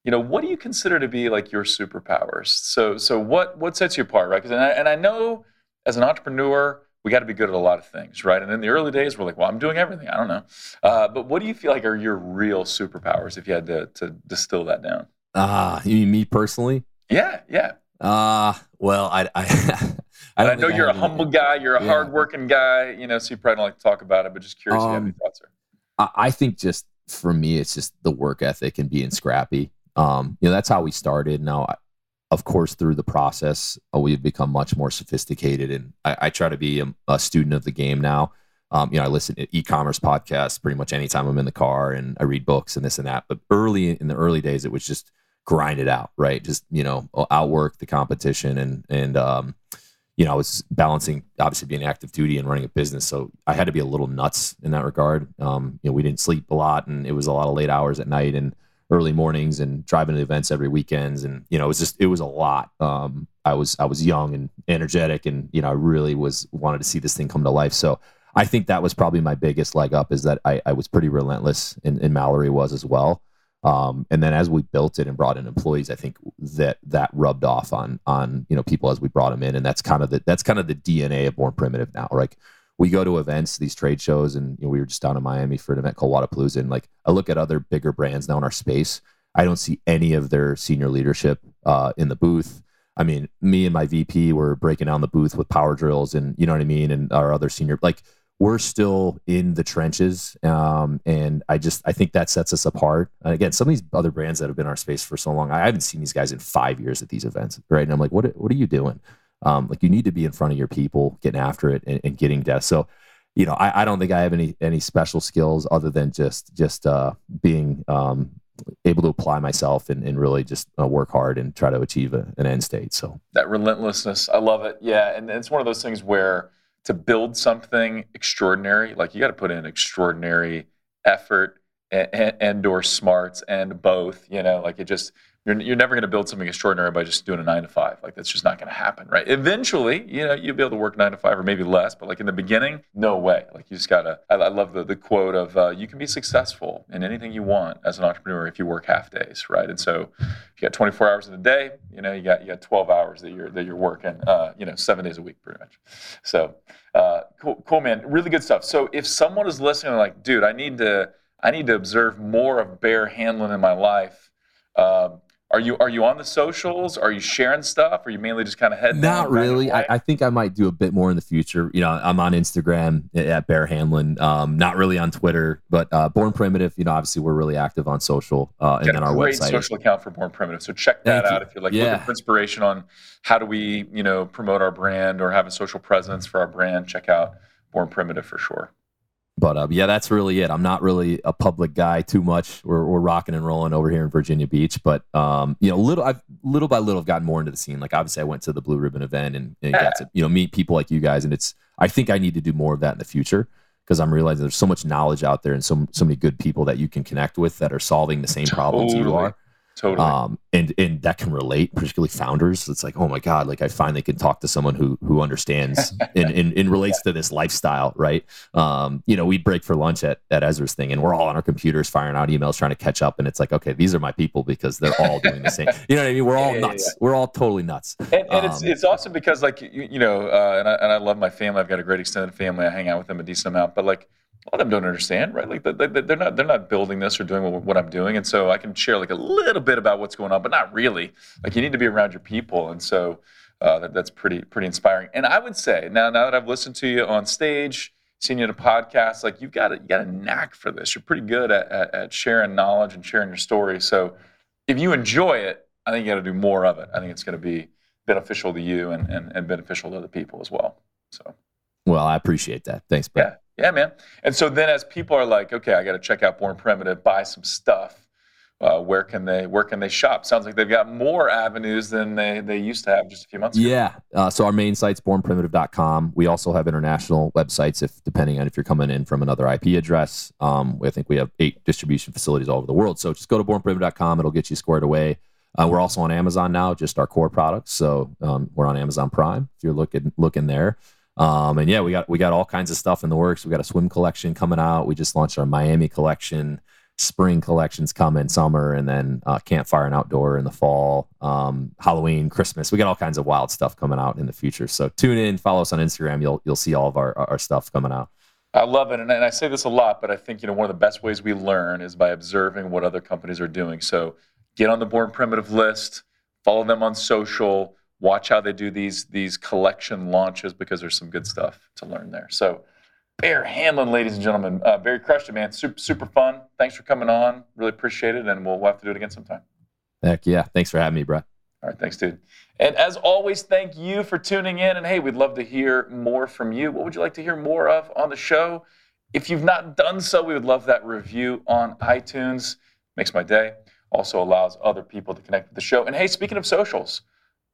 you know, what do you consider to be like your superpowers? So, so what what sets you apart, right? Because and I, and I know as an entrepreneur, we got to be good at a lot of things, right? And in the early days, we're like, well, I'm doing everything. I don't know. Uh, but what do you feel like are your real superpowers? If you had to, to distill that down, ah, uh, you mean me personally? Yeah, yeah. Ah, uh, well, I. I I, I know you're I a humble anything. guy. You're a yeah. hardworking guy. You know, so you probably don't like to talk about it. But just curious, um, if you have any thoughts there. I think just for me, it's just the work ethic and being scrappy. Um, you know, that's how we started. Now, I, of course, through the process, uh, we've become much more sophisticated. And I, I try to be a, a student of the game now. Um, you know, I listen to e-commerce podcasts pretty much anytime I'm in the car, and I read books and this and that. But early in the early days, it was just grind it out, right? Just, you know, outwork the competition. And, and um, you know, I was balancing, obviously, being active duty and running a business. So I had to be a little nuts in that regard. Um, you know, we didn't sleep a lot, and it was a lot of late hours at night and early mornings and driving to events every weekends. And, you know, it was just, it was a lot. Um, I was, I was young and energetic, and, you know, I really was wanted to see this thing come to life. So I think that was probably my biggest leg up, is that I, I was pretty relentless, and, and Mallory was as well. Um, and then as we built it and brought in employees, I think that that rubbed off on on you know people as we brought them in, and that's kind of the that's kind of the D N A of Born Primitive now. Like we go to events, these trade shows, and you know, we were just down in Miami for an event called Wodapalooza, and like I look at other bigger brands now in our space, I don't see any of their senior leadership uh, in the booth. I mean, me and my V P were breaking down the booth with power drills, and you know what I mean, and our other senior like. We're still in the trenches, um, and I just I think that sets us apart. And again, some of these other brands that have been in our space for so long, I haven't seen these guys in five years at these events, right? And I'm like, what what are you doing? Um, like you need to be in front of your people, getting after it, and, and getting death. So, you know, I, I don't think I have any any special skills other than just just uh, being um, able to apply myself and, and really just uh, work hard and try to achieve a, an end state. So that relentlessness, I love it. Yeah, and it's one of those things where. To build something extraordinary, like you got to put in extraordinary effort and, and, and or smarts and both, you know, like it just, you're, you're never going to build something extraordinary by just doing a nine to five. Like that's just not going to happen, right? Eventually, you know, you'll be able to work nine to five or maybe less, but like in the beginning, no way. Like you just got to, I, I love the, the quote of, uh, you can be successful in anything you want as an entrepreneur if you work half days, right? And so you got twenty-four hours in a day, you know, you got, you got twelve hours that you're, that you're working, uh, you know, seven days a week pretty much. So, uh, cool, cool, man. Really good stuff. So if someone is listening like, dude, I need to, I need to observe more of Bear Handlon in my life. Uh, Are you are you on the socials? Are you sharing stuff? Are you mainly just kind of heading? Not really. I, I think I might do a bit more in the future. You know, I'm on Instagram at Bear Handlon. Um, not really on Twitter, but uh, Born Primitive. You know, obviously we're really active on social, uh, and then our website. Great social account for Born Primitive. So check that out if you're like looking for inspiration on how do we you know promote our brand or have a social presence for our brand. Check out Born Primitive for sure. But uh, yeah, that's really it. I'm not really a public guy too much. We're, we're rocking and rolling over here in Virginia Beach, but um, you know, little I've little by little, I've gotten more into the scene. Like obviously, I went to the Blue Ribbon event and, and got to you know meet people like you guys. And it's I think I need to do more of that in the future because I'm realizing there's so much knowledge out there and so so many good people that you can connect with that are solving the same problems totally. you are. Totally. Um, and, and that can relate, particularly founders. It's like, oh my God, like I finally can talk to someone who, who understands and, and, and relates yeah. to this lifestyle. Right. Um, you know, we'd break for lunch at, at Ezra's thing and we're all on our computers, firing out emails, trying to catch up. And it's like, okay, these are my people because they're all doing the same. You know what I mean? We're all yeah, nuts. Yeah, yeah. We're all totally nuts. And, and um, it's, it's awesome because like, you, you know, uh, and I, and I love my family. I've got a great extended family. I hang out with them a decent amount, but like, a lot of them don't understand, right? Like they're not they're not building this or doing what I'm doing, and so I can share like a little bit about what's going on, but not really. Like you need to be around your people, and so uh, that, that's pretty pretty inspiring. And I would say now now that I've listened to you on stage, seen you in a podcast, like you've got a, you got a knack for this. You're pretty good at, at, at sharing knowledge and sharing your story. So if you enjoy it, I think you got to do more of it. I think it's going to be beneficial to you and, and and beneficial to other people as well. So well, I appreciate that. Thanks, Brett. Yeah. Yeah, man. And so then as people are like, okay, I got to check out Born Primitive, buy some stuff, uh, where can they where can they shop? Sounds like they've got more avenues than they, they used to have just a few months ago. Yeah. Uh, so our main site's born primitive dot com. We also have international websites, if depending on if you're coming in from another I P address. Um, I think we have eight distribution facilities all over the world. So just go to born primitive dot com. It'll get you squared away. Uh, we're also on Amazon now, just our core products. So um, we're on Amazon Prime if you're looking looking there. Um, and yeah, we got, we got all kinds of stuff in the works. We got a swim collection coming out. We just launched our Miami collection, spring collections coming, summer, and then, uh, campfire and outdoor in the fall, um, Halloween, Christmas. We got all kinds of wild stuff coming out in the future. So tune in, follow us on Instagram. You'll, you'll see all of our, our stuff coming out. I love it. And, and I say this a lot, but I think, you know, one of the best ways we learn is by observing what other companies are doing. So get on the Born Primitive list, follow them on social. Watch how they do these these collection launches because there's some good stuff to learn there. So, Bear Handlon, ladies and gentlemen, uh, Bear crushed it, man. Super super fun. Thanks for coming on. Really appreciate it, and we'll, we'll have to do it again sometime. Heck yeah! Thanks for having me, Brett. All right, thanks, dude. And as always, thank you for tuning in. And hey, we'd love to hear more from you. What would you like to hear more of on the show? If you've not done so, we would love that review on iTunes. Makes my day. Also allows other people to connect with the show. And hey, speaking of socials.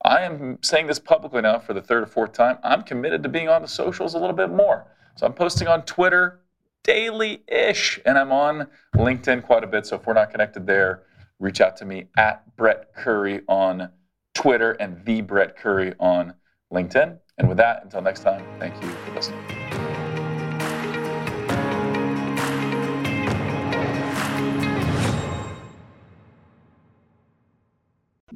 I am saying this publicly now for the third or fourth time. I'm committed to being on the socials a little bit more. So I'm posting on Twitter daily-ish, and I'm on LinkedIn quite a bit. So if we're not connected there, reach out to me at Brett Curry on Twitter and the Brett Curry on LinkedIn. And with that, until next time, thank you for listening.